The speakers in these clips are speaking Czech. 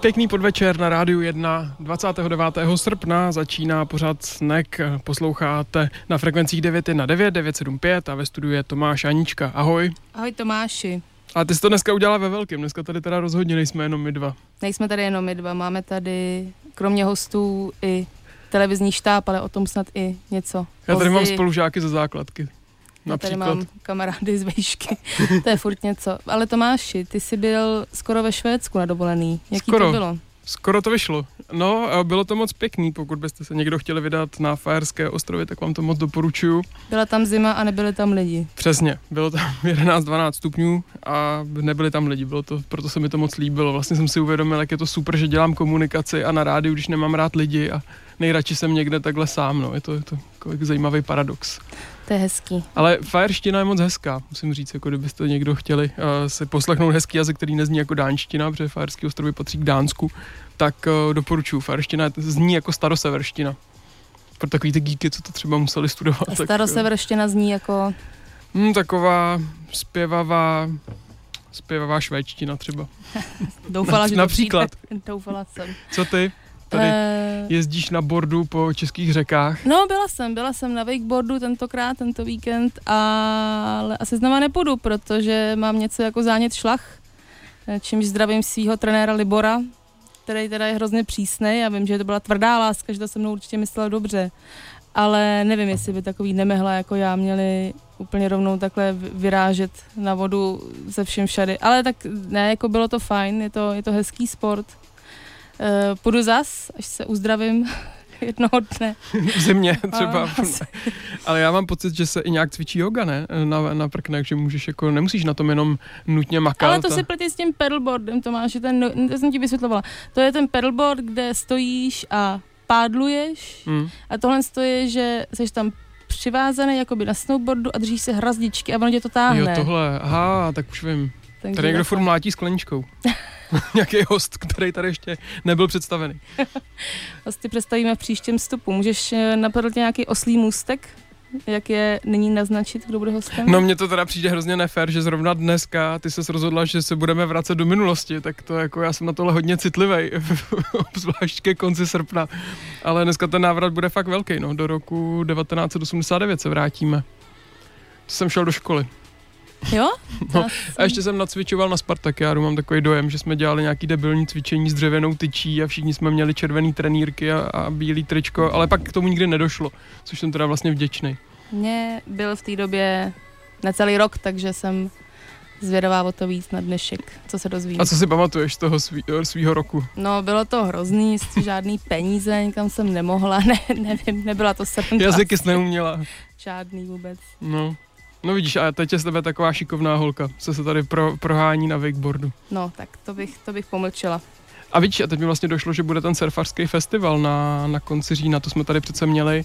Pěkný podvečer na Rádiu 1. 29. srpna začíná pořad Snack. Posloucháte na frekvencích 919, 975 a ve studiu je Tomáš Anička. Ahoj. Ahoj Tomáši. A ty jsi to dneska udělala ve velkém. Dneska tady teda rozhodně nejsme jenom my dva. Nejsme tady jenom my dva. Máme tady kromě hostů i televizní štáb, ale o tom snad i něco. Já tady mám spolužáky ze základky. Například. Tady mám kamarády z vejšky, to je furt něco. Ale Tomáši, ty jsi byl skoro ve Švédsku na dovolený. Jaký skoro to bylo? Skoro to vyšlo. No, bylo to moc pěkný, pokud byste se někdo chtěli vydat na Faerské ostrovy, tak vám to moc doporučuju. Byla tam zima a nebyli tam lidi. Přesně, bylo tam 11-12 stupňů a nebyli tam lidi, bylo to, proto se mi to moc líbilo. Vlastně jsem si uvědomil, jak je to super, že dělám komunikaci a na rádiu, když nemám rád lidi a nejradši jsem někde takhle sám, no. Je to zajímavý paradox. To je hezký. Ale faerština je moc hezká, musím říct, jako kdybyste někdo chtěli si poslechnout hezký jazyk, který nezní jako dánština, protože Faerské ostrovy patří k Dánsku, tak doporučuji. Faerština zní jako staroseverština. Pro takový ty geeky, co to třeba museli studovat. Staroseverština tak, zní jako? Taková zpěvavá švédština třeba. Doufala, že například. Doufala jsem. Co ty? Tady jezdíš na bordu po českých řekách? No, byla jsem na wakeboardu tentokrát, tento víkend, ale asi znova nepůjdu, protože mám něco jako zánět šlach, čímž zdravím svýho trenéra Libora, který teda je hrozně přísnej. Já vím, že to byla tvrdá láska, že to se mnou určitě myslel dobře, ale nevím, jestli by takový nemehla jako já měli úplně rovnou takhle vyrážet na vodu se vším všady, ale tak ne, jako bylo to fajn, je to hezký sport. Půjdu zas, až se uzdravím jednoho dne. V zimě třeba. Ale já mám pocit, že se i nějak cvičí yoga, ne? Na prknech, že můžeš jako, nemusíš na tom jenom nutně makat. Ale to si pletí s tím paddleboardem, Tomáši, to jsem ti vysvětlovala. To je ten paddleboard, kde stojíš a pádluješ a tohle stojí, že seš tam přivázaný jakoby na snowboardu a držíš se hrazdičky a ono tě to táhne. Jo, tohle, aha, tak už vím. Tady někdo furt mlátí skleničkou. Nějaký host, který tady ještě nebyl představený. Hosty představíme v příštím vstupu. Můžeš napadnout nějaký oslý můstek, jak je nyní naznačit, kdo bude hostem? No mně to teda přijde hrozně nefér, že zrovna dneska ty se rozhodla, že se budeme vracet do minulosti, tak to jako já jsem na tohle hodně citlivý, obzvlášť ke konci srpna. Ale dneska ten návrat bude fakt velký, no. Do roku 1989 se vrátíme. To jsem šel do školy. Jo? No, a ještě jsem nacvičoval na Spartakiádu, mám takový dojem, že jsme dělali nějaký debilní cvičení s dřevěnou tyčí a všichni jsme měli červený trenýrky a bílý tričko, ale pak k tomu nikdy nedošlo, což jsem teda vlastně vděčný. Mně byl v té době necelý rok, takže jsem zvědavá o to víc na dnešek, co se dozví. A co si pamatuješ z toho svýho roku? No, bylo to hrozný, žádný peníze, nikam jsem nemohla, nevím, nebyla to sranda. Jazyky jsi neuměla. Žádný vůbec. No vidíš, a teď je z tebe taková šikovná holka, co se tady prohání na wakeboardu. No, tak to bych pomlčela. A vidíš, a teď mi vlastně došlo, že bude ten surfařský festival na konci října, to jsme tady přece měli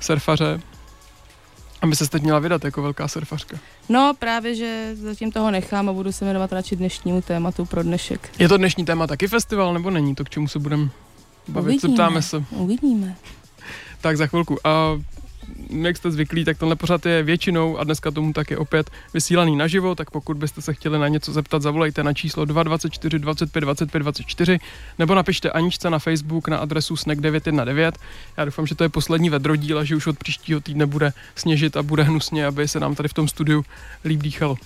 surfaře. A my se teď měla vydat jako velká surfařka. No, právě, že zatím toho nechám a budu se věnovat radši dnešnímu tématu pro dnešek. Je to dnešní téma taky festival, nebo není to, k čemu se budeme bavit? Zeptáme se. Uvidíme. Tak za chvilku. Jak jste zvyklí, tak tenhle pořad je většinou a dneska tomu tak je opět vysílaný naživo, tak pokud byste se chtěli na něco zeptat, zavolejte na číslo 224 25 25 24 nebo napište Aničce na Facebook na adresu Snack 919. Já doufám, že to je poslední vedrodíl a že už od příštího týdne bude sněžit a bude hnusně, aby se nám tady v tom studiu líp dýchalo.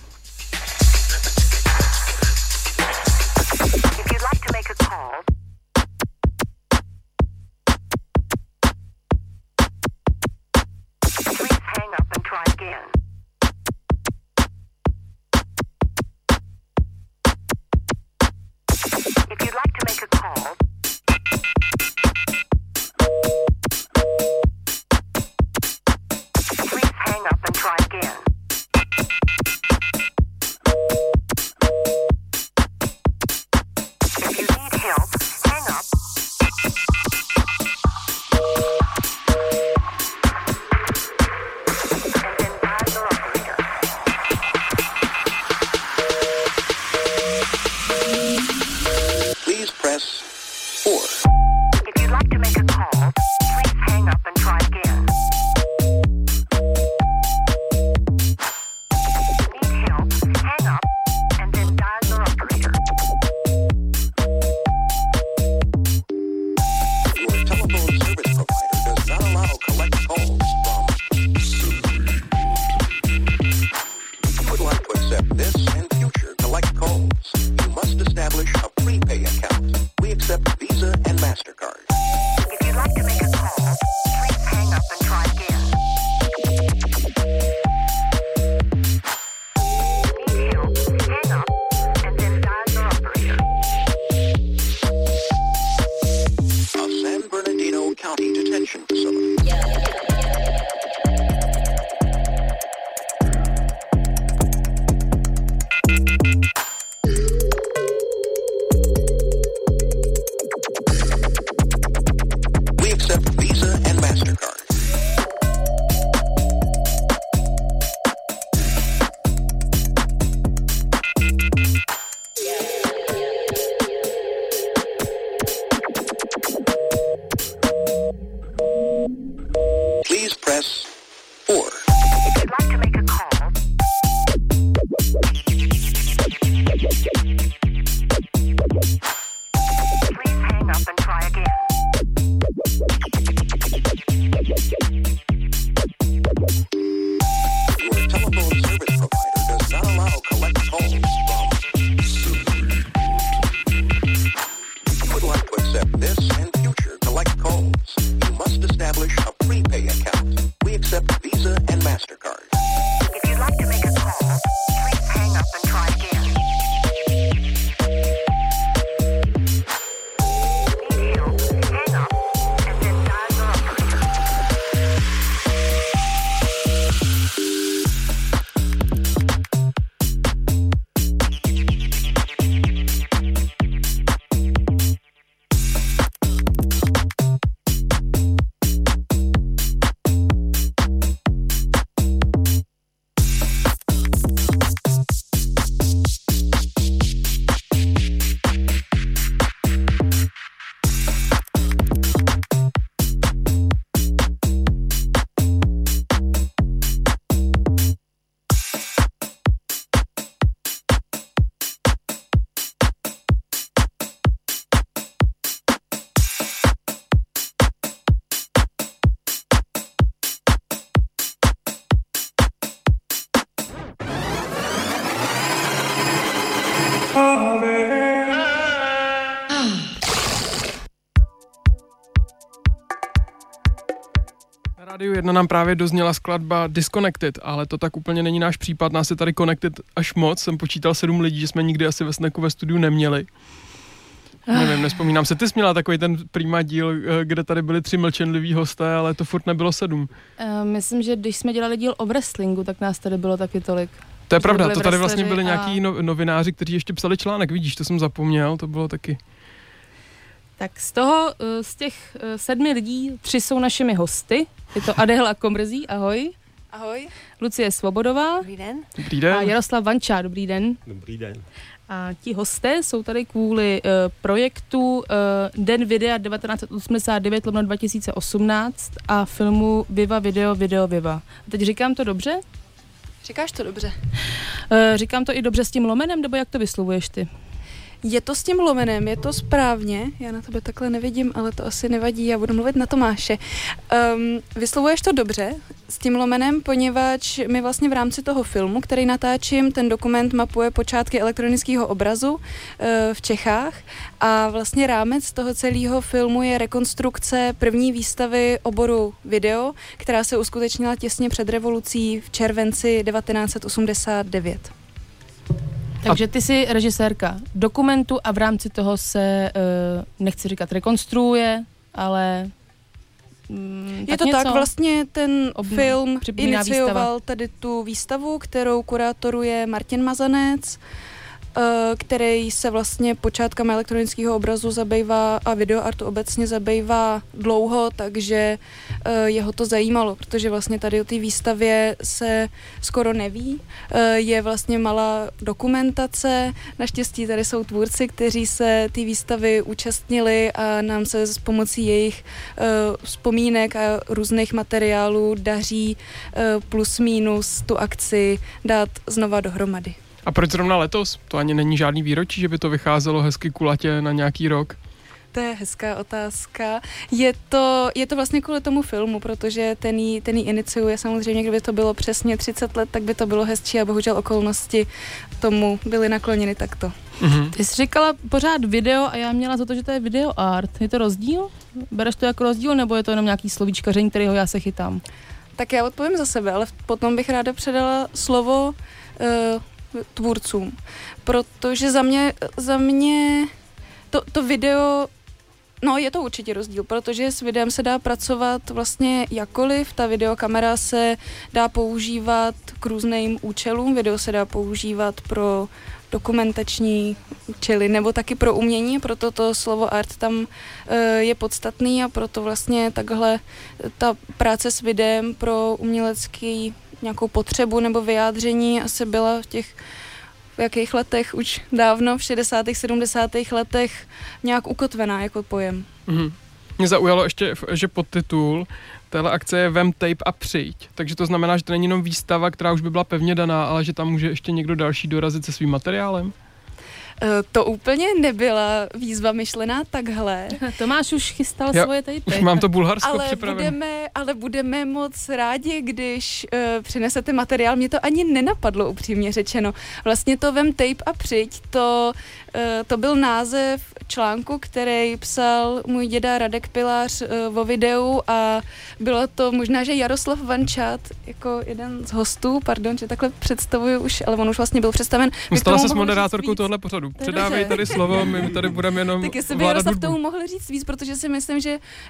Press 4. Rádiu 1 nám právě dozněla skladba Disconnected, ale to tak úplně není náš případ, nás je tady connected až moc, jsem počítal 7 lidí, že jsme nikdy asi ve Sneku ve studiu neměli. Nevím, nespomínám se, ty jsi měla takový ten prima díl, kde tady byli 3 mlčenliví hosté, ale to furt nebylo 7. Myslím, že když jsme dělali díl o wrestlingu, tak nás tady bylo taky tolik. To je pravda, to tady vlastně byli nějaký novináři, kteří ještě psali článek, vidíš, to jsem zapomněl, to bylo taky... Tak z těch 7 lidí 3 jsou našimi hosty. Je to Adela Komrzí, ahoj. Ahoj. Lucie Svobodová. Dobrý den. Dobrý den. A Jaroslav Vančá, dobrý den. Dobrý den. A ti hosté jsou tady kvůli projektu Den videa 1989/2018 a filmu Viva Video, Video Viva. Teď říkám to dobře? Říkáš to dobře. Říkám to i dobře s tím lomenem, nebo jak to vyslovuješ ty? Je to s tím lomenem, je to správně, já na tebe takhle nevidím, ale to asi nevadí, já budu mluvit na Tomáše. Vyslovuješ to dobře s tím lomenem, poněvadž my vlastně v rámci toho filmu, který natáčím, ten dokument mapuje počátky elektronického obrazu v Čechách a vlastně rámec toho celého filmu je rekonstrukce první výstavy oboru video, která se uskutečnila těsně před revolucí v červenci 1989. Takže ty jsi režisérka dokumentu a v rámci toho se, nechci říkat rekonstruuje, ale... je to něco? Tak, vlastně ten film inicioval tady tu výstavu, kterou kurátoruje Martin Mazanec, který se vlastně počátkami elektronického obrazu zabývá a videoartu obecně zabývá dlouho, takže jeho to zajímalo, protože vlastně tady o té výstavě se skoro neví. Je vlastně malá dokumentace, naštěstí tady jsou tvůrci, kteří se té výstavy účastnili a nám se s pomocí jejich vzpomínek a různých materiálů daří plus minus tu akci dát znova dohromady. A proč zrovna letos? To ani není žádný výročí, že by to vycházelo hezky kulatě na nějaký rok? To je hezká otázka. Je to vlastně kvůli tomu filmu, protože ten jí iniciuje. Samozřejmě, kdyby to bylo přesně 30 let, tak by to bylo hezčí a bohužel okolnosti tomu byly nakloněny takto. Mm-hmm. Ty jsi říkala pořád video a já měla za to, že to je video art. Je to rozdíl? Bereš to jako rozdíl, nebo je to jenom nějaký slovíčkaření, kterého já se chytám? Tak já odpovím za sebe, ale potom bych ráda předala slovo tvůrcům, protože za mě to video, no je to určitě rozdíl, protože s videem se dá pracovat vlastně jakoliv, ta videokamera se dá používat k různým účelům, video se dá používat pro dokumentační účely nebo taky pro umění, proto to slovo art tam je podstatný a proto vlastně takhle ta práce s videem pro umělecký nějakou potřebu nebo vyjádření asi byla v jakých letech už dávno, v 60. 70. letech nějak ukotvená jako pojem. Mm-hmm. Mě zaujalo ještě, že podtitul téhle akce je Vem tape a přijď. Takže to znamená, že to není jenom výstava, která už by byla pevně daná, ale že tam může ještě někdo další dorazit se svým materiálem. To úplně nebyla výzva myšlená takhle. Tomáš už chystal svoje tejpy. Mám to Bulharsko připravené. Ale budeme moc rádi, když přinesete materiál. Mě to ani nenapadlo, upřímně řečeno. Vlastně to Vem tape a přijď, to byl název článku, který psal můj děda Radek Pilař o videu, a bylo to možná, že Jaroslav Vančá, jako jeden z hostů, pardon, že takhle představuju už, ale on už vlastně byl představen. Stala se s moderátorkou tohle pořadu. Předávej tady slovo, my tady budeme jenom tak jestli by Jaroslav tomu mohl říct víc, protože si myslím,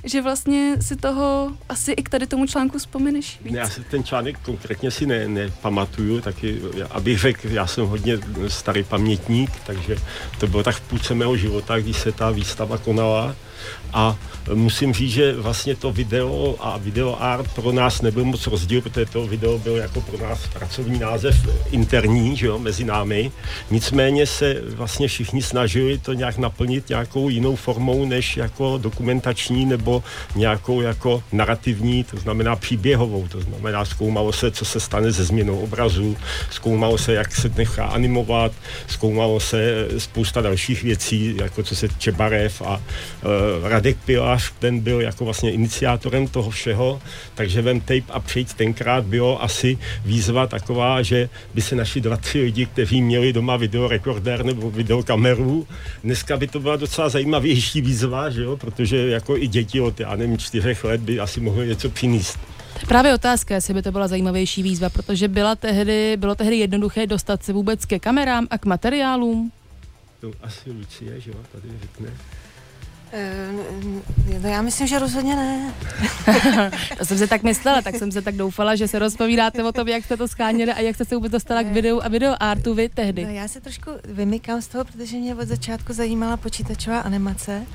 že vlastně si toho asi i k tady tomu článku vzpomeneš víc. Já si ten článek konkrétně si nepamatuju, taky, abych řekl, já jsem hodně starý pamětník, takže to bylo tak v půlce mého života, když se ta výstava konala. A musím říct, že vlastně to video a videoart pro nás nebyl moc rozdíl, protože to video byl jako pro nás pracovní název interní, že jo, mezi námi. Nicméně se vlastně všichni snažili to nějak naplnit nějakou jinou formou než jako dokumentační nebo nějakou jako narrativní, to znamená příběhovou, to znamená zkoumalo se, co se stane se změnou obrazu, zkoumalo se, jak se nechá animovat, zkoumalo se spousta dalších věcí, jako co se týče barev a Radek Pilař, ten byl jako vlastně iniciátorem toho všeho, takže Vem tape a přijď tenkrát bylo asi výzva taková, že by se našli 2-3 lidi, kteří měli doma videorekordér nebo videokameru. Dneska by to byla docela zajímavější výzva, že jo? Protože jako i děti od 4 let by asi mohly něco přinést. Právě otázka, jestli by to byla zajímavější výzva, protože bylo tehdy jednoduché dostat se vůbec ke kamerám a k materiálům. To asi Lucie, že jo, tady řekne. No já myslím, že rozhodně ne. To jsem se tak myslela, tak jsem se tak doufala, že se rozpovídáte o tom, jak jste to scháněli a jak jste se vůbec dostala k videu a videoartu vy tehdy. No já se trošku vymykám z toho, protože mě od začátku zajímala počítačová animace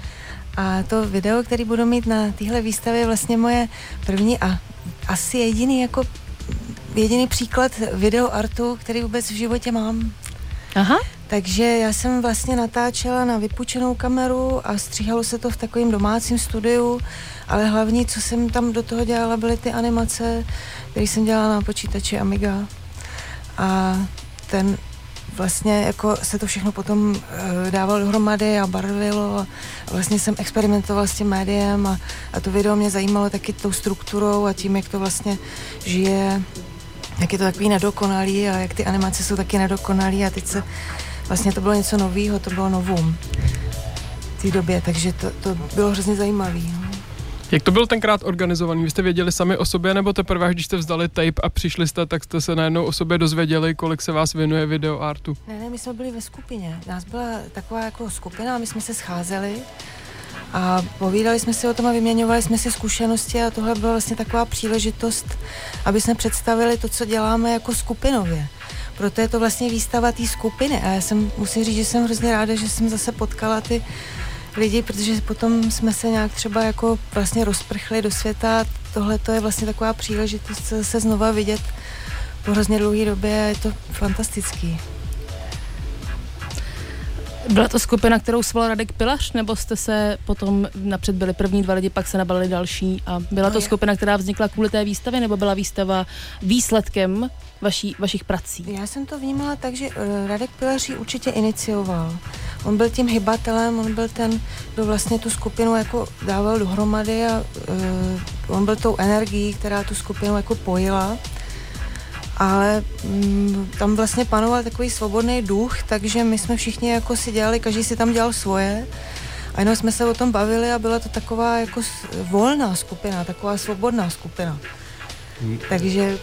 a to video, který budu mít na téhle výstavě, je vlastně moje první a asi jediný příklad videoartu, který vůbec v životě mám. Aha. Takže já jsem vlastně natáčela na vypůjčenou kameru a stříhalo se to v takovém domácím studiu, ale hlavní, co jsem tam do toho dělala, byly ty animace, které jsem dělala na počítači Amiga. A ten vlastně jako se to všechno potom dávalo dohromady a barvilo a vlastně jsem experimentovala s tím médiem a to video mě zajímalo taky tou strukturou a tím, jak to vlastně žije, jak je to takový nedokonalý a jak ty animace jsou taky nedokonalý a teď se vlastně to bylo něco novýho, to bylo novum v té době, takže to bylo hrozně zajímavý. No. Jak to byl tenkrát organizovaný? Vy jste věděli sami o sobě, nebo teprve, když jste vzdali tape a přišli jste, tak jste se najednou o sobě dozvěděli, kolik se vás věnuje videoartu? Ne, my jsme byli ve skupině. Nás byla taková jako skupina, my jsme se scházeli a povídali jsme si o tom a vyměňovali jsme si zkušenosti a tohle byla vlastně taková příležitost, aby jsme představili to, co děláme jako skupinově. Proto je to vlastně výstava té skupiny a já musím říct, že jsem hrozně ráda, že jsem zase potkala ty lidi, protože potom jsme se nějak třeba jako vlastně rozprchli do světa. Tohle to je vlastně taková příležitost se znova vidět po hrozně dlouhé době a je to fantastický. Byla to skupina, kterou svolal Radek Pilař, nebo jste se potom napřed byli první 2 lidi, pak se nabalili další a byla to skupina, která vznikla kvůli té výstavě, nebo byla výstava výsledkem vašich prací? Já jsem to vnímala tak, že Radek Pilař ji určitě inicioval. On byl tím hybatelem, on byl ten, kdo vlastně tu skupinu jako dával dohromady a on byl tou energií, která tu skupinu jako pojila. Ale tam vlastně panoval takový svobodný duch, takže my jsme všichni jako si dělali, každý si tam dělal svoje a jenom jsme se o tom bavili a byla to taková jako volná skupina, taková svobodná skupina. Takže...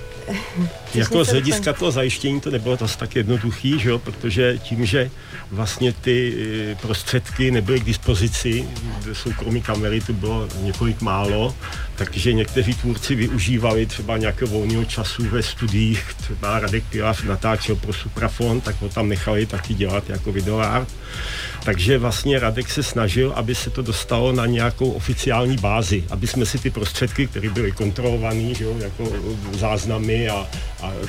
Jako z hlediska toho zajištění to nebylo to tak jednoduchý, že jo? Protože tím, že vlastně ty prostředky nebyly k dispozici, soukromí kamery tu bylo několik málo, takže někteří tvůrci využívali třeba nějakého volného času ve studiích, třeba Radek Pilař natáčel pro Suprafon, tak ho tam nechali taky dělat jako videoart. Takže vlastně Radek se snažil, aby se to dostalo na nějakou oficiální bázi, aby jsme si ty prostředky, které byly kontrolované, že jo, jako záznamy a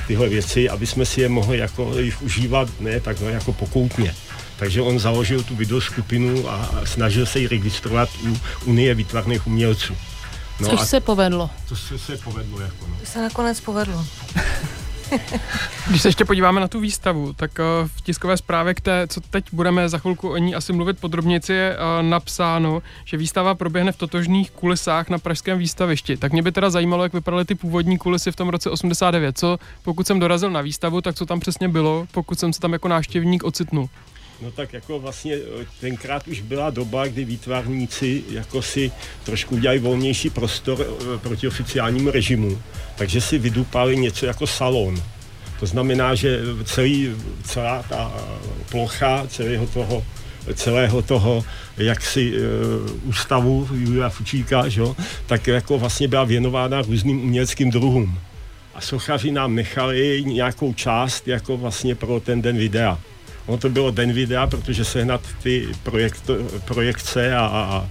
tyhle věci, aby jsme si je mohli jako jich užívat, ne takhle jako pokoutně. Takže on založil tu videoskupinu a snažil se ji registrovat u Unie výtvarných umělců. No, což se povedlo. Se nakonec povedlo. Když se ještě podíváme na tu výstavu, tak v tiskové zprávě k té, co teď budeme za chvilku o ní asi mluvit podrobněji, je napsáno, že výstava proběhne v totožných kulisách na Pražském výstavišti. Tak mě by teda zajímalo, jak vypadaly ty původní kulisy v tom roce 89. Co, pokud jsem dorazil na výstavu, tak co tam přesně bylo, pokud jsem se tam jako návštěvník ocitnul? No tak jako vlastně tenkrát už byla doba, kdy výtvarníci jako si trošku udělali volnější prostor proti oficiálnímu režimu, takže si vydupali něco jako salon. To znamená, že celá ta plocha celého toho jaksi ústavu Julia Fučíka, že? Tak jako vlastně byla věnována různým uměleckým druhům. A sochaři nám nechali nějakou část jako vlastně pro ten den videa. No to bylo den videa, protože sehnat ty projekce a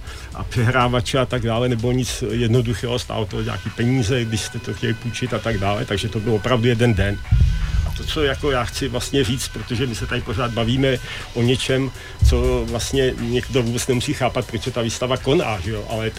přehrávače a tak dále nebylo nic jednoduchého, stálo to nějaký peníze, když jste to chtěli půjčit a tak dále, takže to byl opravdu jeden den. A to, co jako já chci vlastně říct, protože my se tady pořád bavíme o něčem, co vlastně někdo vůbec nemusí chápat, proč se ta výstava koná, že jo? Ale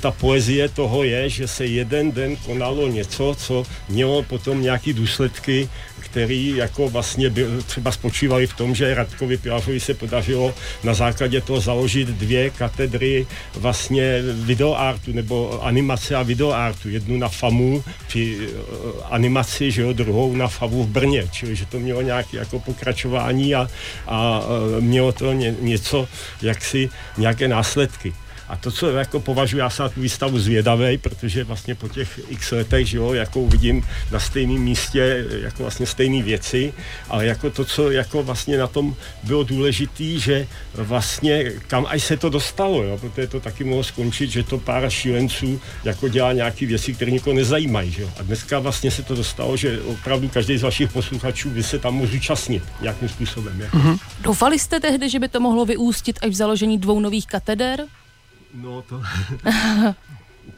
ta poezie toho je, že se jeden den konalo něco, co mělo potom nějaký důsledky, který jako vlastně třeba spočívali v tom, že Radkovi Pilařovi se podařilo na základě toho založit dvě katedry vlastně videoartu nebo animace a videoartu. Jednu na FAMU při animaci, že jo, druhou na FAVU v Brně, čili že to mělo nějaké jako pokračování a mělo to něco, jaksi nějaké následky. A to, co jako považuji, já se na tu výstavu zvědavej, protože vlastně po těch x letech, že jo, jako uvidím na stejném místě, jako vlastně stejné věci, ale jako to, co jako vlastně na tom bylo důležitý, že vlastně kam až se to dostalo, jo, protože to taky mohlo skončit, že to pár šílenců jako dělá nějaké věci, které nikoho nezajímají, že jo. A dneska vlastně se to dostalo, že opravdu každý z vašich posluchačů by se tam mohl zúčastnit nějakým způsobem. Jako. Mm-hmm. Doufali jste tehdy, že by to mohlo vyústit až v založení dvou nových kateder? No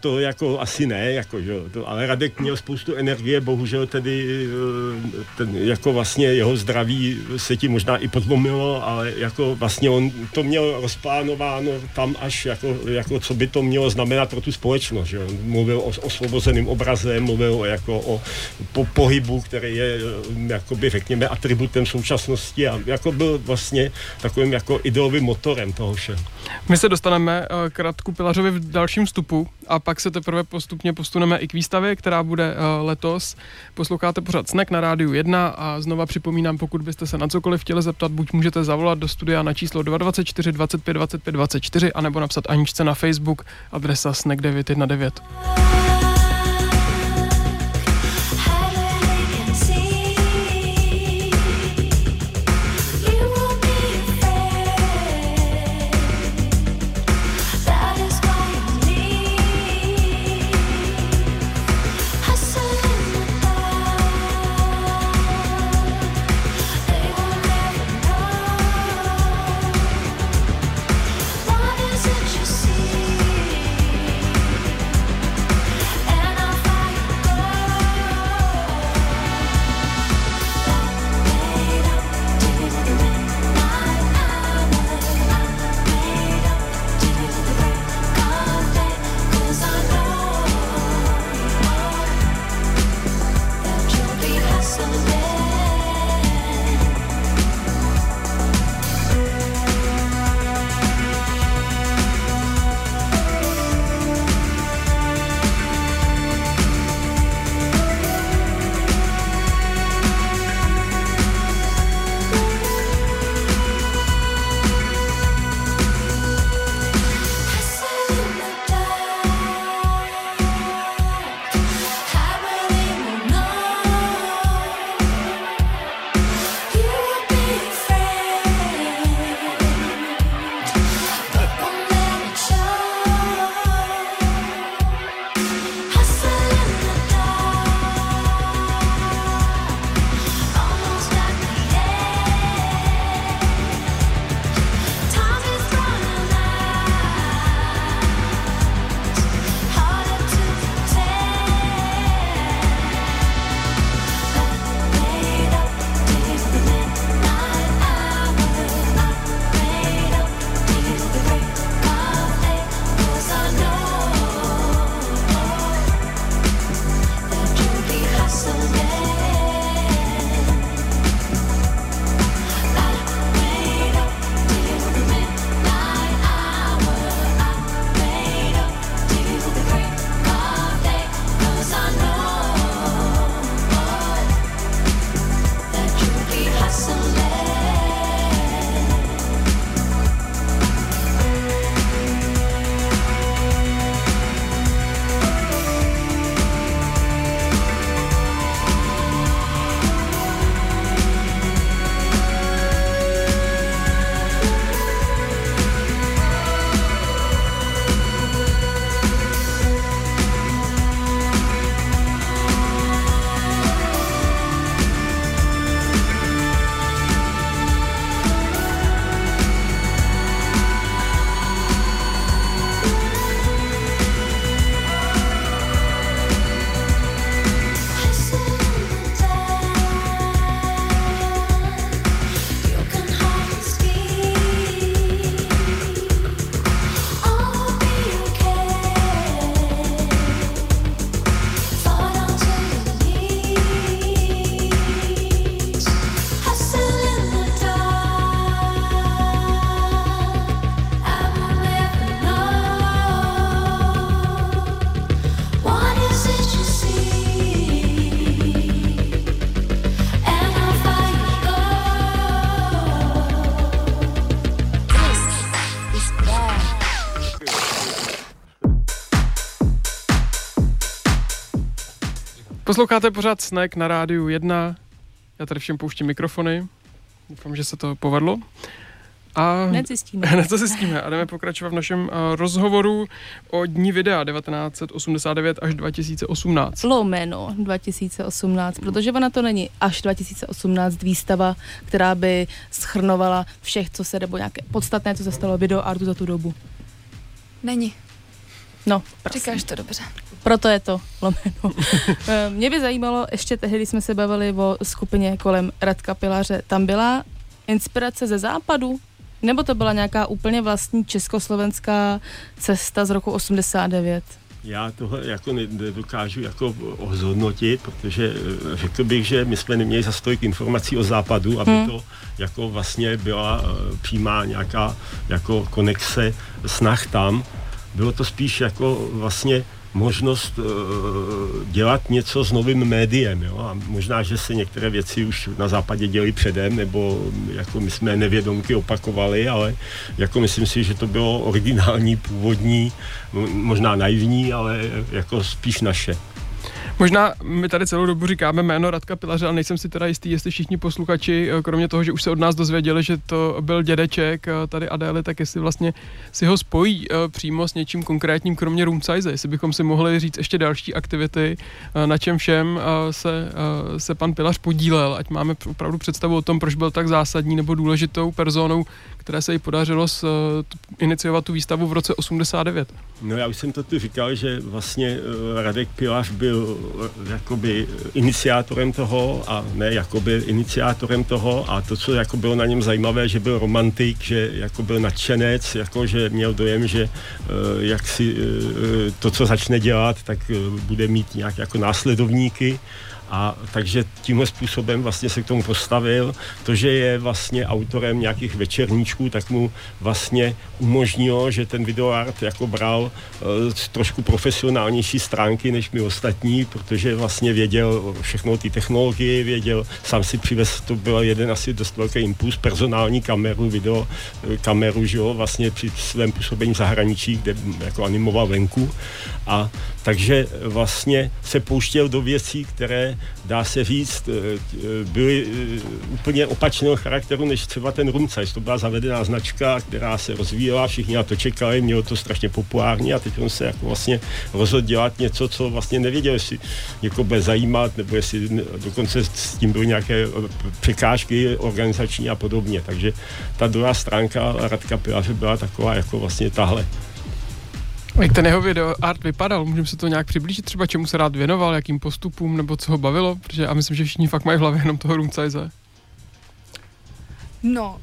to jako asi ne, jako, že, to, ale Radek měl spoustu energie, bohužel tedy jako vlastně jeho zdraví se tím možná i podlomilo, ale jako vlastně on to měl rozplánováno tam až jako co by to mělo znamenat pro tu společnost, že on mluvil o osvobozeným obrazem, mluvil jako o pohybu, který je jakoby řekněme atributem současnosti a jako byl vlastně takovým jako ideovým motorem toho všeho. My se dostaneme k Radku Pilařovi v dalším vstupu a pak se teprve postupně posuneme i k výstavě, která bude letos. Posloucháte pořad Snack na Rádiu 1 a znova připomínám, pokud byste se na cokoliv chtěli zeptat, buď můžete zavolat do studia na číslo 224 25 25 24 anebo napsat Aničce na Facebook, adresa Snack 919. Posloucháte pořád Snek na Rádiu 1. Já tady všem pouštím mikrofony. Doufám, že se to povedlo. A Hned zjistíme. A jdeme pokračovat v našem rozhovoru o dní videa 1989 až 2018. Lomeno 2018, protože ona to není až 2018 výstava, která by shrnovala všech, co se, nebo nějaké podstatné, co se stalo videoartu za tu dobu. Není. No, prosím. Říkáš to dobře. Proto je to lomeno. Mě by zajímalo, ještě tehdy, když jsme se bavili o skupině kolem Radka Pilaře, tam byla inspirace ze západu? Nebo to byla nějaká úplně vlastní československá cesta z roku 89? Já toho jako nedokážu jako ohodnotit, protože řekl bych, že my jsme neměli zas tolik informací o západu, aby to jako vlastně byla přímá nějaká jako konexe snah tam. Bylo to spíš jako vlastně možnost dělat něco s novým médiem, jo? A možná, že se některé věci už na západě děli předem, nebo jako my jsme nevědomky opakovali, ale jako myslím si, že to bylo originální, původní, možná naivní, ale jako spíš naše. Možná my tady celou dobu říkáme jméno Radka Pilaře, ale nejsem si teda jistý, jestli všichni posluchači, kromě toho, že už se od nás dozvěděli, že to byl dědeček tady Adély, tak jestli vlastně si ho spojí přímo s něčím konkrétním, kromě room size, jestli bychom si mohli říct ještě další aktivity, na čem všem se pan Pilař podílel, ať máme opravdu představu o tom, proč byl tak zásadní nebo důležitou personou, které se jí podařilo iniciovat tu výstavu v roce 89. No já už jsem to tu říkal, že vlastně Radek Pilař byl jakoby iniciátorem toho a ne jakoby iniciátorem toho a to, co jako bylo na něm zajímavé, že byl romantik, že jako byl nadšenec, jako že měl dojem, že jak si to, co začne dělat, tak bude mít nějak jako následovníky. A takže tímhle způsobem vlastně se k tomu postavil. To, že je vlastně autorem nějakých večerníčků, tak mu vlastně umožnilo, že ten videoart jako bral trošku profesionálnější stránky než my ostatní, protože vlastně věděl všechno o té technologii, věděl, sám si přivez, to byl jeden asi dost velký impuls, personální kameru, videokameru, že jo, vlastně při svém působení v zahraničí, kde jako animoval venku. A takže vlastně se pouštěl do věcí, které, dá se říct, byly úplně opačného charakteru, než třeba ten room size. To byla zavedená značka, která se rozvíjela, všichni na to čekali, mělo to strašně populární a teď on se jako vlastně rozhodl dělat něco, co vlastně nevěděl, jestli někoho bude zajímat, nebo jestli dokonce s tím byly nějaké překážky organizační a podobně. Takže ta druhá stránka Radka Pilaře byla taková jako vlastně tahle. Jak ten jeho videoart vypadal? Můžeme se to nějak přiblížit? Třeba čemu se rád věnoval, jakým postupům, nebo co ho bavilo? Protože já myslím, že všichni fakt mají v hlavě jenom toho room size. No,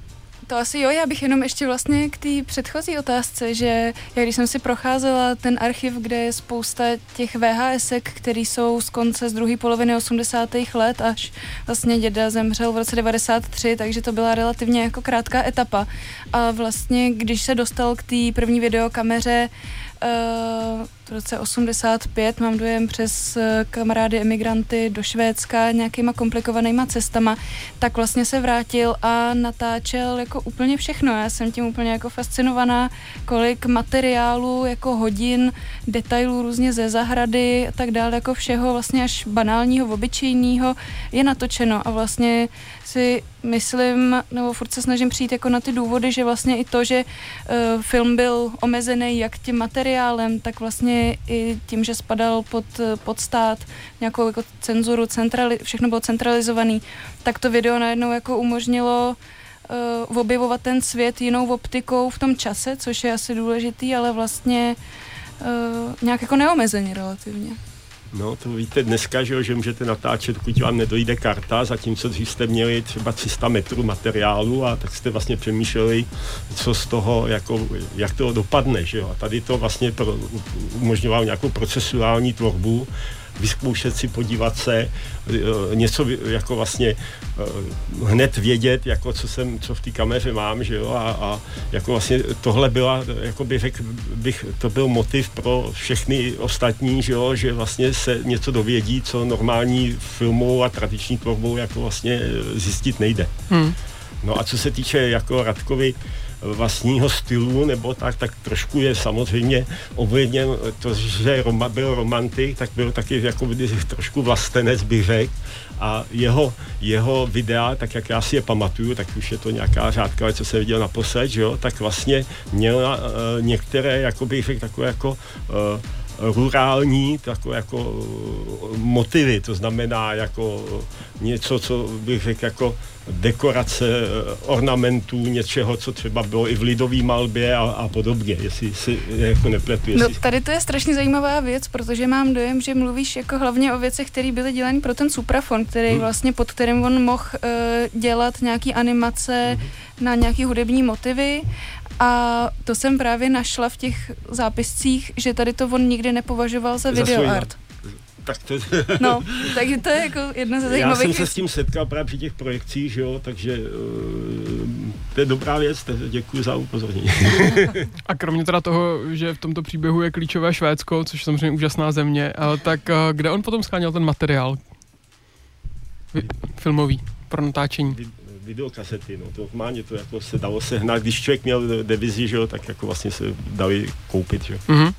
to asi jo, já bych jenom ještě vlastně k té předchozí otázce, že já když jsem si procházela ten archiv, kde je spousta těch VHSek, které jsou z konce z druhé poloviny 80. let, až vlastně děda zemřel v roce 93, takže to byla relativně jako krátká etapa. A vlastně, když se dostal k té první videokameře, v roce 85 mám dojem přes kamarády emigranty do Švédska nějakýma komplikovanýma cestama, tak vlastně se vrátil a natáčel jako úplně všechno. Já jsem tím úplně jako fascinovaná, kolik materiálu, jako hodin, detailů různě ze zahrady a tak dále, jako všeho vlastně až banálního, obyčejného je natočeno a vlastně si myslím, nebo furt se snažím přijít jako na ty důvody, že vlastně i to, že film byl omezený jak tím materiálem, tak vlastně i tím, že spadal pod stát, nějakou jako cenzuru, všechno bylo centralizovaný, tak to video najednou jako umožnilo objevovat ten svět jinou optikou v tom čase, což je asi důležitý, ale vlastně nějak jako neomezeně relativně. No, to víte dneska, že můžete natáčet, dokud vám nedojde karta, zatímco dřív jste měli třeba 300 metrů materiálu a tak jste vlastně přemýšleli, co z toho, jako, jak to dopadne, že jo. A tady to vlastně umožňovalo nějakou procesuální tvorbu, vyzkoušet si, podívat se, něco jako vlastně hned vědět, jako co v té kameře mám, že jo, a jako vlastně tohle byla, jako bych to byl motiv pro všechny ostatní, že jo, že vlastně se něco dovědí, co normální filmovou a tradiční tvorbou jako vlastně zjistit nejde. No a co se týče jako Radkovi vlastního stylu, nebo tak trošku je samozřejmě ovlivněn to, že Roma byl romantik, tak byl taky jako trošku vlastenec, bych řekl. A jeho videa, tak jak já si je pamatuju, tak už je to nějaká řádka, co jsem viděl naposled, že jo, tak vlastně měla některé, jako bych řekl, takové jako rurální takové jako motivy, to znamená jako něco, co bych řekl jako dekorace ornamentů, něčeho, co třeba bylo i v lidové malbě a podobně, jestli si jako nepletu. No, tady to je strašně zajímavá věc, protože mám dojem, že mluvíš jako hlavně o věcech, které byly dělané pro ten Suprafon, který vlastně pod kterým on mohl dělat nějaký animace na nějaký hudební motivy. A to jsem právě našla v těch zápiscích, že tady to on nikdy nepovažoval za videoart. No, takže to je jako jedna ze zajímavých. Já jsem se s tím setkal právě při těch projekcích, že jo, takže to je dobrá věc, děkuji za upozornění. A kromě teda toho, že v tomto příběhu je klíčové Švédsko, což je samozřejmě úžasná země, tak kde on potom sháněl ten materiál filmový pro natáčení? Videokasety, no, to normálně to jako se dalo sehnat, když člověk měl devizi, že jo, tak jako vlastně se dali koupit, že jo. Mm-hmm.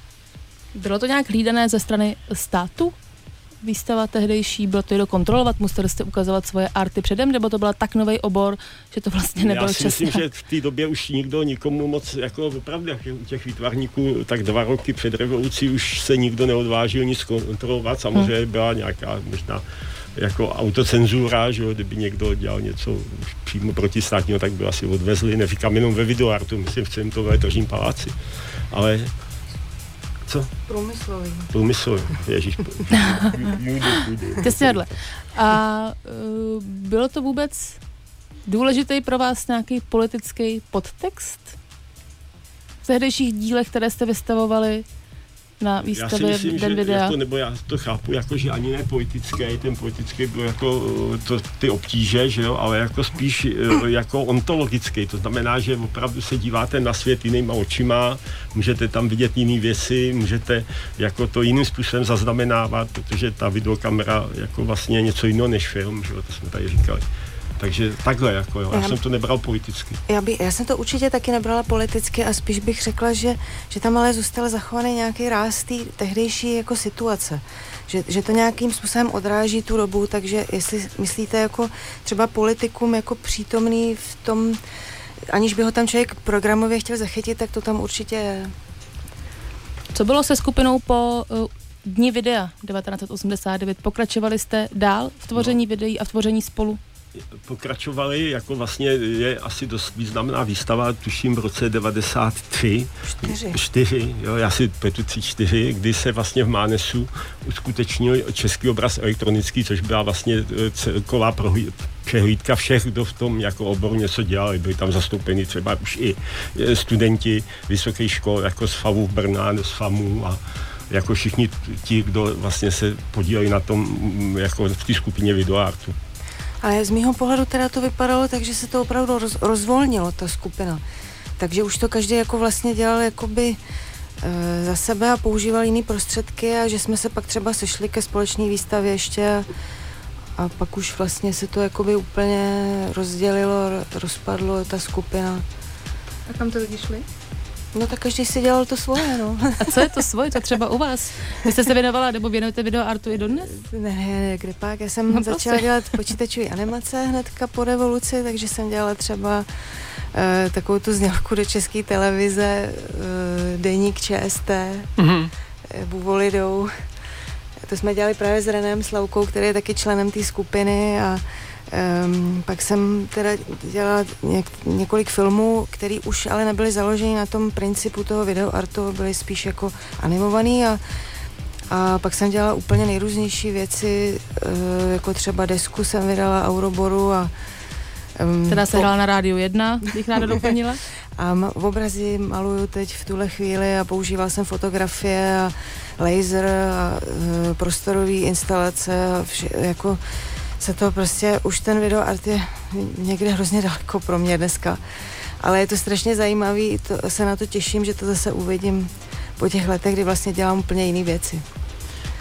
Bylo to nějak hlídané ze strany státu? Výstava tehdejší, bylo to jde kontrolovat, museli jste ukazovat svoje arty předem, nebo to byl tak nový obor, že to vlastně nebylo časné? Já si myslím, že v té době už nikdo nikomu moc, jako opravdu u těch výtvarníků, tak 2 roky před revolucí už se nikdo neodvážil nic kontrolovat, samozřejmě byla nějaká možná jako autocenzura, že jo, kdyby někdo dělal něco přímo protistátního, tak by asi odvezli, neříkám jenom ve videoartu, myslím v celém tom Veletržním paláci, ale co? Průmyslový, ježíš. Těsně. A bylo to vůbec důležitý pro vás nějaký politický podtext? V tehdejších dílech, které jste vystavovali na výstavě Den videa? Jako, nebo já to chápu, jako, že ani ne politické, ten politický byl jako ty obtíže, že jo, ale jako spíš jako ontologický, to znamená, že opravdu se díváte na svět jinýma očima, můžete tam vidět jiné věci, můžete jako to jiným způsobem zaznamenávat, protože ta videokamera jako vlastně něco jiného než film, že jo, to jsme tady říkali. Takže takhle, jako jo. Já jsem to nebral politicky. Já jsem to určitě taky nebrala politicky a spíš bych řekla, že tam ale zůstal zachovaný nějaký ráz té tehdejší jako situace. Že to nějakým způsobem odráží tu dobu, takže jestli myslíte jako třeba politikum jako přítomný v tom, aniž by ho tam člověk programově chtěl zachytit, tak to tam určitě je. Co bylo se skupinou po Dni videa 1989? Pokračovali jste dál v tvoření videí a v tvoření spolu? Pokračovali, jako vlastně je asi dost významná výstava, tuším v roce 93, 4, jo, já si petuci 4, kdy se vlastně v Mánesu uskutečnil český obraz elektronický, což byla vlastně celková přehlídka všech, kdo v tom jako oboru něco dělali. Byli tam zastoupeni třeba už i studenti vysokých škol, jako z FAVU Brna, z FAMU a jako všichni ti, kdo vlastně se podíleli na tom, jako v té skupině videoartu. Ale z mýho pohledu teda to vypadalo tak, že se to opravdu rozvolnilo, ta skupina. Takže už to každý jako vlastně dělal jakoby za sebe a používal jiné prostředky a že jsme se pak třeba sešli ke společné výstavě ještě a pak už vlastně se to jakoby úplně rozdělilo, rozpadlo ta skupina. A kam to lidi šli? No tak každý si dělal to svoje, no. A co je to svoje? To třeba u vás? Vy jste se věnovala, nebo věnujete videoartu i dodnes? Ne, kdepak. Já jsem začala dělat počítačové animace hnedka po revoluci, takže jsem dělala třeba takovou tu znělku do České televize, deník ČST, Buvolidou. To jsme dělali právě s Renéem Sloukou, který je taky členem té skupiny a pak jsem teda dělala několik filmů, který už ale nebyly založeny na tom principu toho videoartu, byly spíš jako animovaný a pak jsem dělala úplně nejrůznější věci, jako třeba desku jsem vydala Auroboru a teda se hrála na Rádiu 1, bych ráda doplnila. A obrazy maluju teď v tuhle chvíli a používala jsem fotografie a laser a prostorové instalace a jako se to prostě, už ten videoart je někde hrozně daleko pro mě dneska, ale je to strašně zajímavý, se na to těším, že to zase uvidím po těch letech, kdy vlastně dělám úplně jiné věci.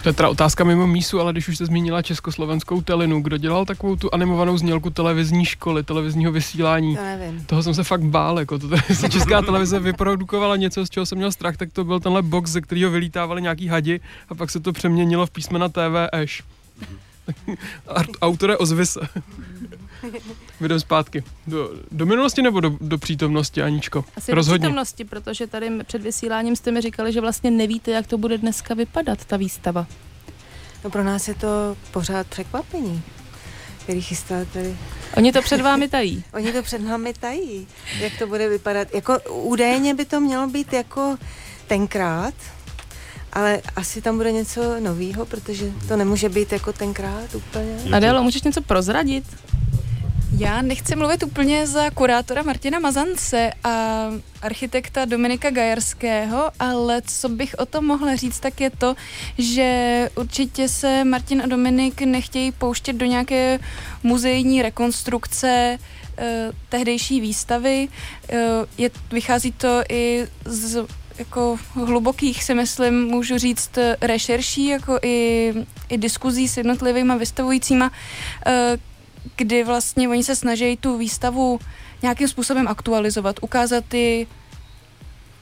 To je teda otázka mimo mísu, ale když už jste zmínila československou telinu, kdo dělal takovou tu animovanou znělku televizní školy, televizního vysílání? To nevím. Toho jsem se fakt bál, jako to se Česká televize vyprodukovala něco, z čeho jsem měl strach, tak to byl tenhle box, ze kterého vylítávali nějaký hadi a pak se to přeměnilo v písmena TVŠ. Autore ozvis. Jdeme zpátky. Do minulosti nebo do přítomnosti, Aničko? Asi rozhodně. Do přítomnosti, protože tady před vysíláním jste mi říkali, že vlastně nevíte, jak to bude dneska vypadat, ta výstava. No pro nás je to pořád překvapení, který chystáte tady. Oni to před vámi tají. Oni to před námi tají, jak to bude vypadat. Jako údajně by to mělo být jako tenkrát, ale asi tam bude něco novýho, protože to nemůže být jako tenkrát úplně. Adelo, můžeš něco prozradit? Já nechci mluvit úplně za kurátora Martina Mazance a architekta Dominika Gajerského, ale co bych o tom mohla říct, tak je to, že určitě se Martin a Dominik nechtějí pouštět do nějaké muzejní rekonstrukce tehdejší výstavy. Vychází to i z jako hlubokých, si myslím, můžu říct, rešerší, jako i diskuzí s jednotlivými vystavujícíma, kdy vlastně oni se snaží tu výstavu nějakým způsobem aktualizovat, ukázat ji v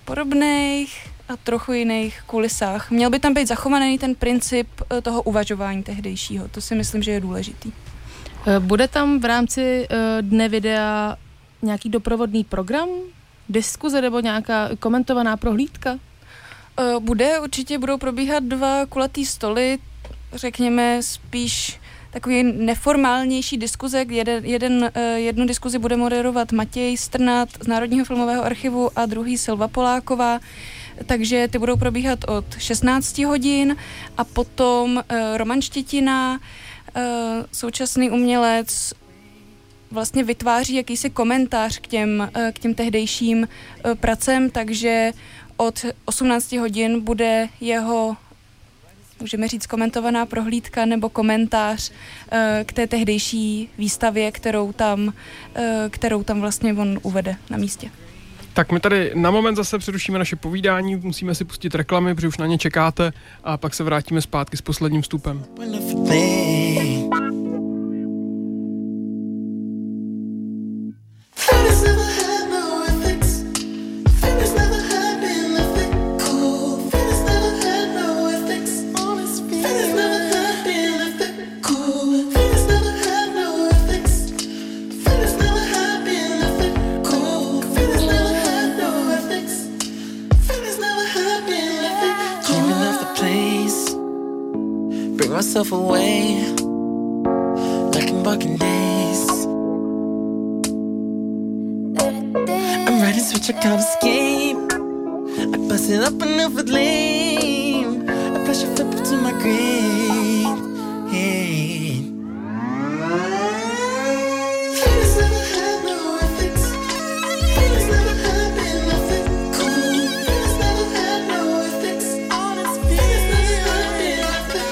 podobných a trochu jiných kulisách. Měl by tam být zachovaný ten princip toho uvažování tehdejšího, to si myslím, že je důležitý. Bude tam v rámci Dne videa nějaký doprovodný program, diskuze nebo nějaká komentovaná prohlídka? Bude, určitě budou probíhat 2 kulatý stoly, řekněme spíš takový neformálnější diskuze. Jednu diskuzi bude moderovat Matěj Strnat z Národního filmového archivu a druhý Silva Poláková, takže ty budou probíhat od 16 hodin a potom Roman Štětina, současný umělec, vlastně vytváří jakýsi komentář k těm tehdejším pracem, takže od 18 hodin bude jeho, můžeme říct, komentovaná prohlídka nebo komentář k té tehdejší výstavě, kterou tam vlastně on uvede na místě. Tak my tady na moment zase přerušíme naše povídání, musíme si pustit reklamy, protože už na ně čekáte a pak se vrátíme zpátky s posledním vstupem. Myself away like in walking days. I'm riding switch, I can't escape. I bust it up and over lame. I flash a flip to my grave. Hey. Feelings never had no ethics. Feelings never had been nothing cool. Feelings never had no ethics. Honest feelings never had been nothing.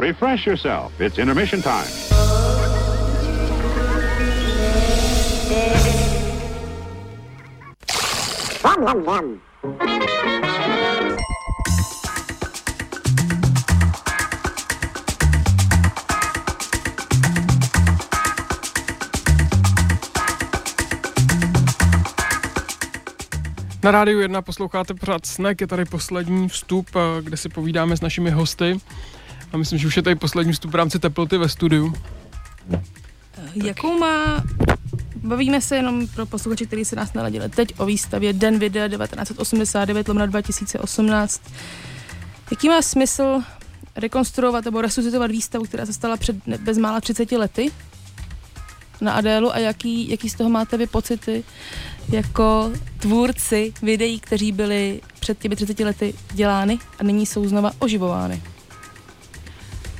Refresh yourself. It's intermission time. Nom, nom, nom. Na Rádiu 1 posloucháte pořád Snek, je tady poslední vstup, kde si povídáme s našimi hosty. A myslím, že už je tady poslední vstup v rámci teploty ve studiu. Jakou má... Bavíme se jenom pro posluchače, kteří se nás naladili teď o výstavě Den videa 1989/2018. Jaký má smysl rekonstruovat nebo resuscitovat výstavu, která se stala před bezmála 30 lety na Adélu, a jaký z toho máte vy pocity jako tvůrci videí, kteří byli před těmi 30 lety dělány a nyní jsou znova oživovány?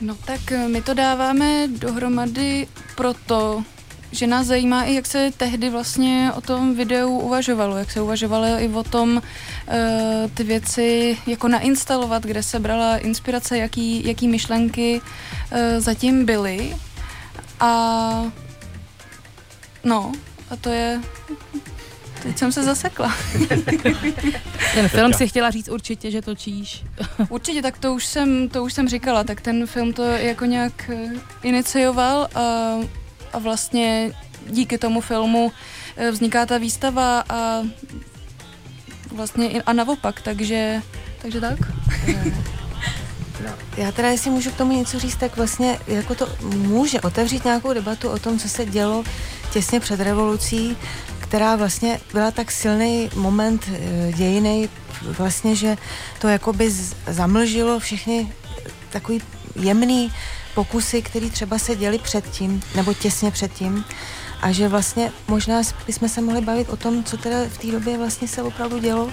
No tak my to dáváme dohromady proto, že nás zajímá i, jak se tehdy vlastně o tom videu uvažovalo, jak se uvažovalo i o tom ty věci jako nainstalovat, kde se brala inspirace, jaký myšlenky zatím byly. A to je... Teď jsem se zasekla. Ten film si chtěla říct určitě, že točíš. Určitě, tak to už jsem říkala, tak ten film to jako nějak inicioval a vlastně díky tomu filmu vzniká ta výstava a vlastně a naopak, takže tak. No, já teda, jestli můžu k tomu něco říct, tak vlastně jako to může otevřít nějakou debatu o tom, co se dělo těsně před revolucí, která vlastně byla tak silný moment dějiny, vlastně, že to jakoby zamlžilo všechny takový jemný pokusy, které třeba se děly předtím, nebo těsně předtím, a že vlastně možná bychom se mohli bavit o tom, co teda v té době vlastně se opravdu dělo,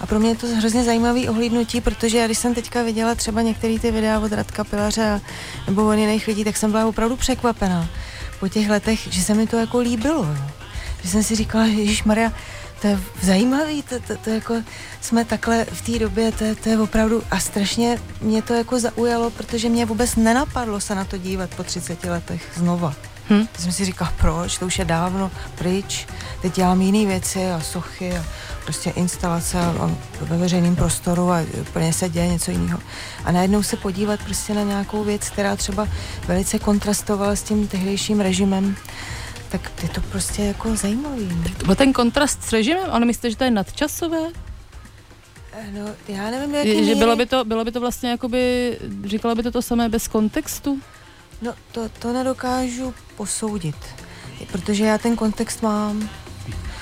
a pro mě je to hrozně zajímavé ohlídnutí, protože já když jsem teďka viděla třeba některé ty videa od Radka Pilaře nebo od jiných lidí, tak jsem byla opravdu překvapená po těch letech, že se mi to jako líbilo, že jsem si říkala, ježišmarja, to je zajímavý, to jako jsme takhle v té době, to je opravdu, a strašně mě to jako zaujalo, protože mě vůbec nenapadlo se na to dívat po 30 letech znova. Já jsem si říkala, proč, to už je dávno pryč, teď dělám jiné věci a sochy a prostě instalace ve veřejném prostoru a úplně se děje něco jiného. A najednou se podívat prostě na nějakou věc, která třeba velice kontrastovala s tím tehdejším režimem, tak je to prostě jako zajímavý. Tak to byl ten kontrast s režimem, ale myslíte, že to je nadčasové? No, já nevím, jaký míry. Bylo by to vlastně jakoby, říkalo by to samé bez kontextu? No, to nedokážu posoudit, protože já ten kontext mám.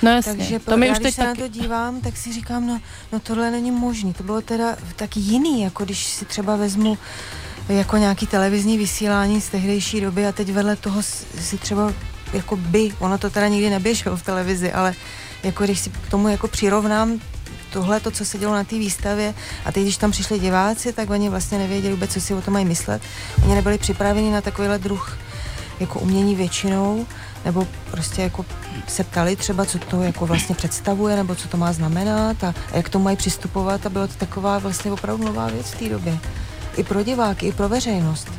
No jasně. Takže když se na to dívám, tak si říkám, no tohle není možný. To bylo teda tak jiný, jako když si třeba vezmu jako nějaký televizní vysílání z tehdejší doby a teď vedle toho si třeba jako ono to teda nikdy neběželo v televizi, ale jako když si k tomu jako přirovnám tohle, to, co se dělo na té výstavě, a teď, když tam přišli diváci, tak oni vlastně nevěděli vůbec, co si o tom mají myslet. Oni nebyli připraveni na takovýhle druh jako umění většinou, nebo prostě jako se ptali třeba, co to jako vlastně představuje, nebo co to má znamenat a jak tomu mají přistupovat, a byla to taková vlastně opravdu nová věc v té době. I pro diváky, i pro veřejnost.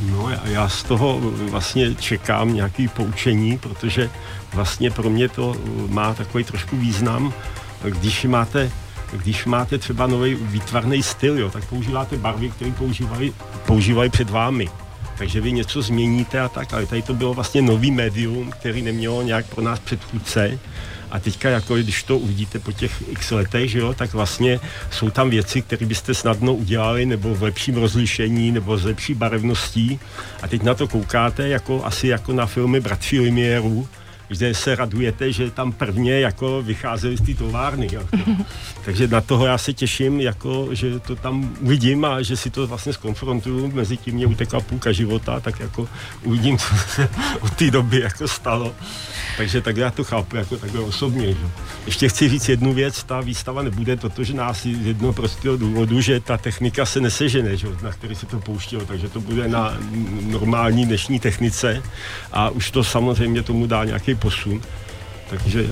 No, já z toho vlastně čekám nějaké poučení, protože vlastně pro mě to má takový trošku význam, když máte třeba nový výtvarný styl, jo, tak používáte barvy, které používají před vámi. Takže vy něco změníte a tak, ale tady to bylo vlastně nový médium, který nemělo nějak pro nás předchůdce. A teďka, jako když to uvidíte po těch x letech, že jo, tak vlastně jsou tam věci, které byste snadno udělali, nebo v lepším rozlišení, nebo s lepší barevností. A teď na to koukáte jako asi jako na filmy bratří Lumièreů, kde se radujete, že tam prvně jako vycházeli z té továrny. Jako. Takže na toho já se těším, jako, že to tam uvidím a že si to vlastně zkonfrontuju. Mezi tím mě utekla půlka života, tak jako uvidím, co se od té doby jako stalo. Takže tak já to chápu jako takhle osobně. Že? Ještě chci říct jednu věc, ta výstava nebude totožná z jednoho prostého důvodu, že ta technika se nesežene, že? Na který se to pouštilo, takže to bude na normální dnešní technice a už to samozřejmě tomu dá nějaký posun, takže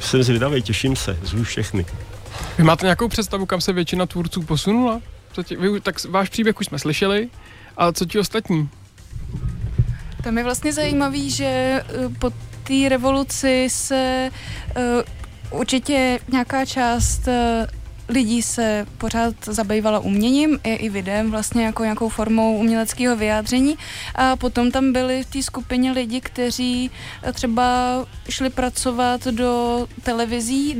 jsem zvědavý, těším se, zvu všechny. Vy máte nějakou představu, kam se většina tvůrců posunula? Tak váš příběh už jsme slyšeli, a co ti ostatní? Tam je vlastně zajímavý, že po té revoluci se určitě nějaká část lidí se pořád zabývala uměním i videem, vlastně jako nějakou formou uměleckého vyjádření. A potom tam byli v té skupině lidi, kteří třeba šli pracovat do televizí,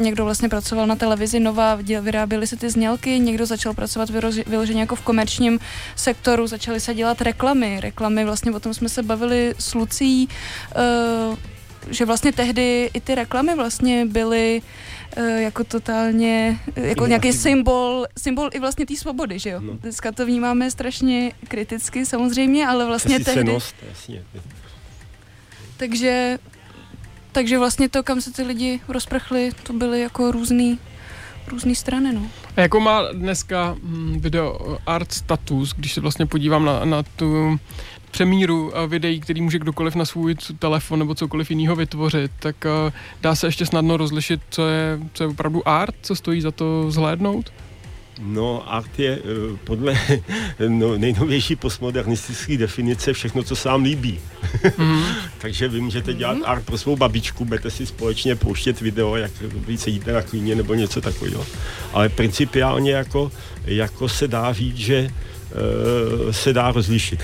někdo vlastně pracoval na televizi Nova, vyráběly se ty znělky, někdo začal pracovat vyloženě jako v komerčním sektoru, začaly se dělat reklamy, vlastně o tom jsme se bavili s Lucí, že vlastně tehdy i ty reklamy vlastně byly jako totálně, jako nějaký symbol i vlastně té svobody, že jo? No. Dneska to vnímáme strašně kriticky samozřejmě, ale vlastně tehdy... Cenost, jasně. Takže vlastně to, kam se ty lidi rozprchli, to byly jako různý strany, no. A jako má dneska video art status, když se vlastně podívám na tu přemíru videí, který může kdokoliv na svůj telefon nebo cokoliv jinýho vytvořit, tak dá se ještě snadno rozlišit, co je opravdu art, co stojí za to zhlédnout? No, art je podle nejnovější postmodernistické definice všechno, co se vám líbí. Mm. Takže vy můžete dělat art pro svou babičku, budete si společně pouštět video, jak vy sedíte na klíně nebo něco takového. Ale principiálně jako se dá říct, že se dá rozlišit.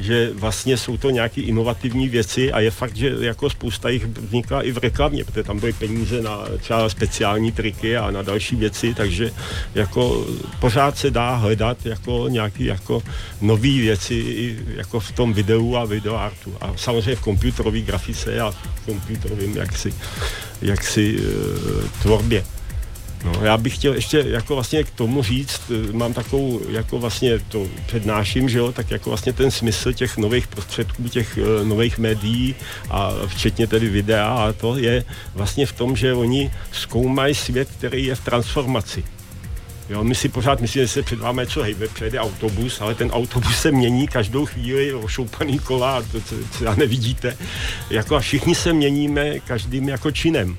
Že vlastně jsou to nějaké inovativní věci a je fakt, že jako spousta jich vznikla i v reklamě, protože tam byly peníze na třeba speciální triky a na další věci, takže jako pořád se dá hledat jako nějaké jako nové věci i jako v tom videu a videoartu. A samozřejmě v komputerové grafice a v komputerovém jaksi tvorbě. No, já bych chtěl ještě jako vlastně k tomu říct, mám takovou, jako vlastně to přednáším, že jo, tak jako vlastně ten smysl těch nových prostředků, těch nových médií a včetně tedy videa a to je vlastně v tom, že oni zkoumají svět, který je v transformaci. Jo, my si pořád myslíme, že se před vámi něco hejbe, přijede autobus, ale ten autobus se mění každou chvíli, ošoupaný kola a to, co nevidíte. Jako a všichni se měníme každým jako činem.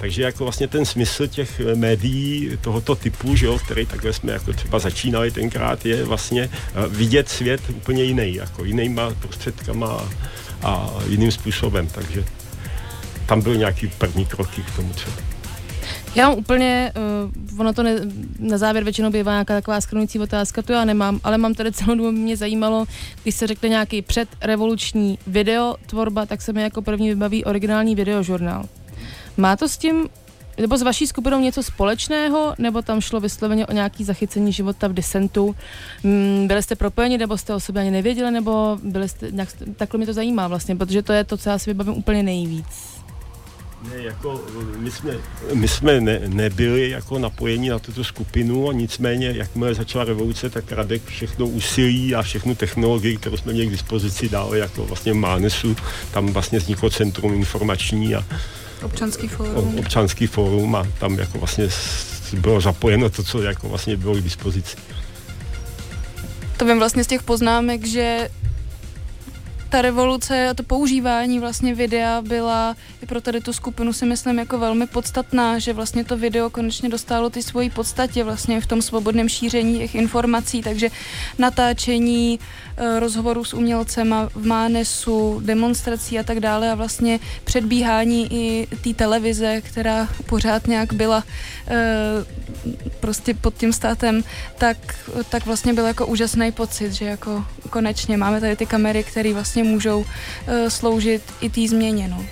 Takže jako vlastně ten smysl těch médií tohoto typu, že jo, který takhle jsme jako třeba začínali tenkrát, je vlastně vidět svět úplně jiný, jako jinýma prostředkama a jiným způsobem, takže tam byly nějaký první kroky k tomu třeba. Já mám úplně, ono to na závěr většinou bývá nějaká taková skrnující otázka, to já nemám, ale mám tady celou dobu, mě zajímalo, když se řekne nějaký předrevoluční videotvorba, tak se mi jako první vybaví originální videožurnál. Má to s tím, nebo s vaší skupinou něco společného, nebo tam šlo vysloveně o nějaké zachycení života v disentu? Byli jste propojeni, nebo jste o sobě ani nevěděli, nebo byli jste, nějak, takhle mě to zajímá vlastně, protože to je to, co já si vybavím úplně nejvíc. Ne, jako my jsme nebyli jako napojeni na tuto skupinu a nicméně, jakmile začala revoluce, tak Radek všechno úsilí a všechnu technologii, kterou jsme měli k dispozici, dále jako vlastně v Mánesu, tam vlastně vzniklo centrum informační a Občanský fórum a tam jako vlastně bylo zapojeno to, co jako vlastně bylo k dispozici. To vím vlastně z těch poznámek, že ta revoluce a to používání vlastně videa byla i pro tady tu skupinu si myslím jako velmi podstatná, že vlastně to video konečně dostalo ty svoji podstatě vlastně v tom svobodném šíření těch informací, takže natáčení rozhovorů s umělcema v Mánesu, demonstrací a tak dále a vlastně předbíhání i té televize, která pořád nějak byla prostě pod tím státem, tak vlastně byl jako úžasný pocit, že jako konečně máme tady ty kamery, které vlastně můžou sloužit i té změně, no.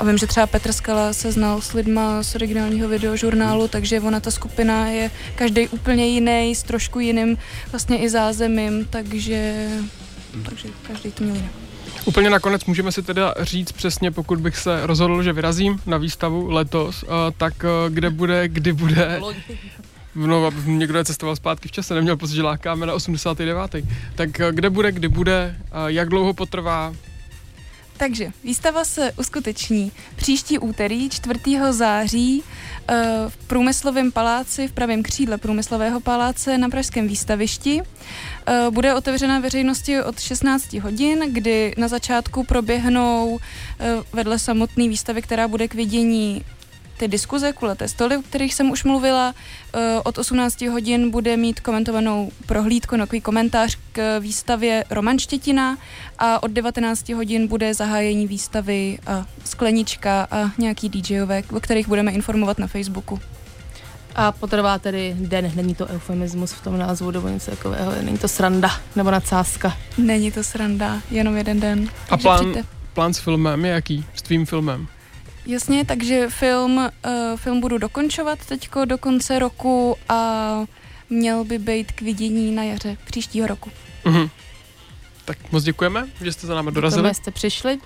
A vím, že třeba Petr Skala se znal s lidma z originálního videožurnálu, takže ona, ta skupina je každej úplně jiný, s trošku jiným vlastně i zázemím, takže každej to měl jinak. Úplně nakonec můžeme si teda říct přesně, pokud bych se rozhodl, že vyrazím na výstavu letos, tak kde bude, kdy bude... No, někdo je cestoval zpátky v čase, neměl pocit, že lákáme na 89. Tak kde bude, kdy bude, jak dlouho potrvá? Takže výstava se uskuteční příští úterý 4. září v Průmyslovém paláci, v pravém křídle Průmyslového paláce na Pražském výstavišti. Bude otevřena veřejnosti od 16 hodin, kdy na začátku proběhnou vedle samotné výstavy, která bude k vidění ty diskuze, kulaté stoly, o kterých jsem už mluvila. Od 18 hodin bude mít komentovanou prohlídku, takový komentář k výstavě Roman Štětina a od 19 hodin bude zahájení výstavy a sklenička a nějaký DJové, o kterých budeme informovat na Facebooku. A potrvá tedy den, není to eufemismus v tom názvu nebo něco takového, není to sranda nebo nadsázka. Není to sranda, jenom jeden den. A plán s filmem je jaký? S tvým filmem? Jasně, takže film budu dokončovat teďko do konce roku a měl by být k vidění na jaře příštího roku. Mhm. Tak moc děkujeme, že jste za námi dorazili. Děkujeme, jste přišli,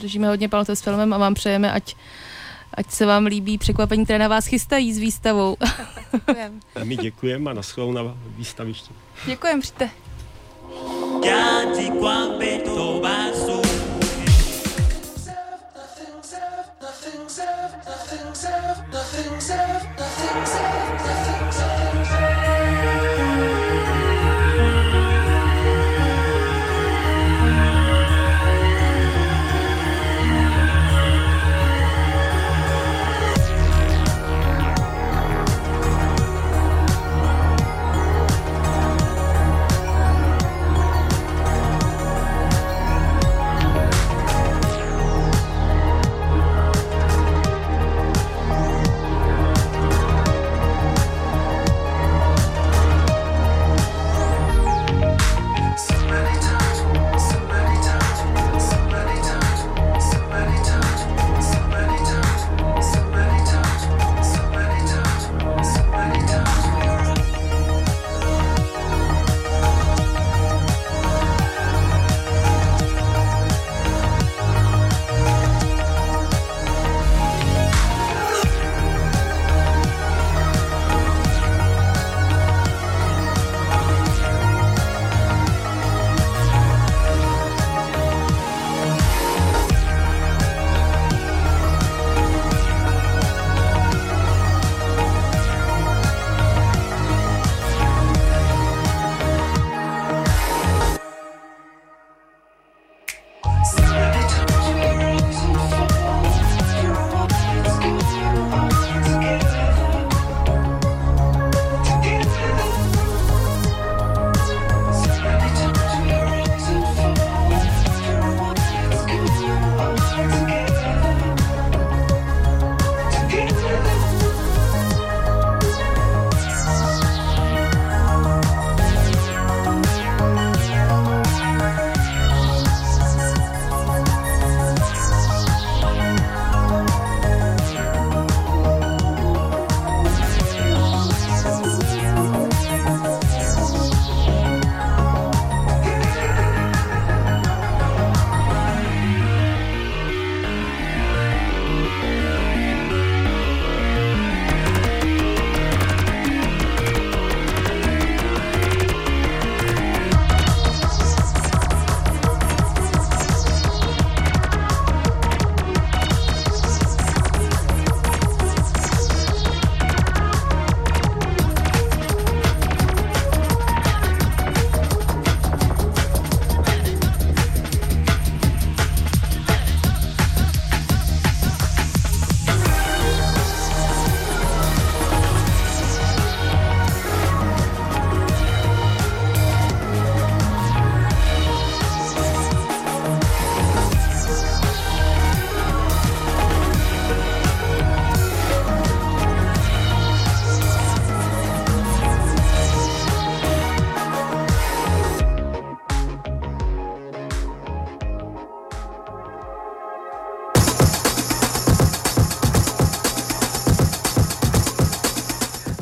držíme hodně palce s filmem a vám přejeme, ať se vám líbí překvapení, které na vás chystají s výstavou. A my děkujeme a naschledanou na výstavišti. Děkujeme, přijďte.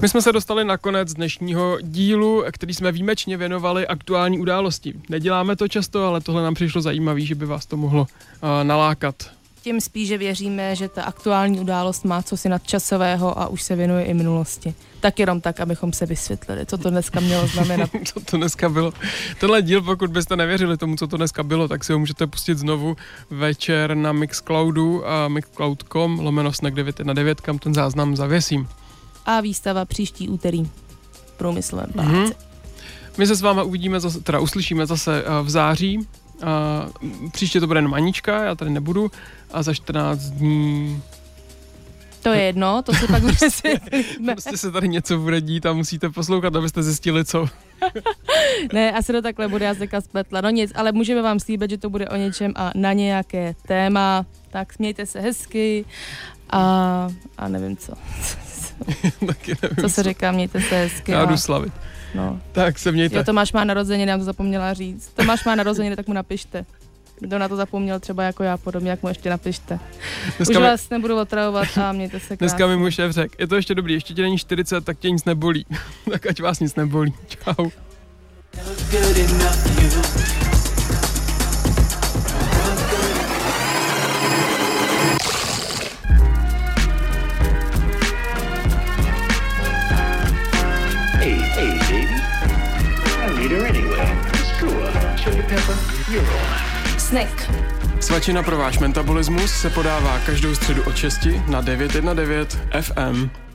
My jsme se dostali na konec dnešního dílu, který jsme výjimečně věnovali aktuální události. Neděláme to často, ale tohle nám přišlo zajímavé, že by vás to mohlo nalákat. Tím spíše věříme, že ta aktuální událost má cosi nadčasového a už se věnuje i minulosti. Tak jenom tak, abychom se vysvětlili, co to dneska mělo znamenat. Co to dneska bylo. Tenhle díl, pokud byste nevěřili tomu, co to dneska bylo, tak si ho můžete pustit znovu večer na Mixcloudu a mixcloud.com/snack919, kam ten záznam zavěsím. A výstava příští úterý v Průmyslovém paláci. My se s váma uslyšíme zase v září. Příště to bude jenom Anička, já tady nebudu. A za 14 dní To je jedno, to si pak už vysvětlíme. Prostě se tady něco bude dít a musíte poslouchat, abyste zjistili, co. Ne, asi to takhle bude, já se spletla. No nic, ale můžeme vám slíbit, že to bude o něčem a na nějaké téma. Tak smějte se hezky a nevím co. Taky nevím, co se říká, mějte se hezky. Já jdu slavit. No. Tak se mějte. Jo, Tomáš má narozeniny, já to zapomněla říct. Tomáš má narozeniny, tak mu napište. Kdo na to zapomněl, třeba jako já podobně, jak mu ještě napište. Dneska už vás nebudu otravovat a mějte se krásně. Dneska mi můj šéf řekl, je to ještě dobrý, ještě tě není 40, tak tě nic nebolí. Tak ať vás nic nebolí. Čau. Hey, baby. I need her anyway. Screw her. Sugar pepper, you're on. Snack. Svačina pro váš metabolismus se podává každou středu od 6 na 919 FM.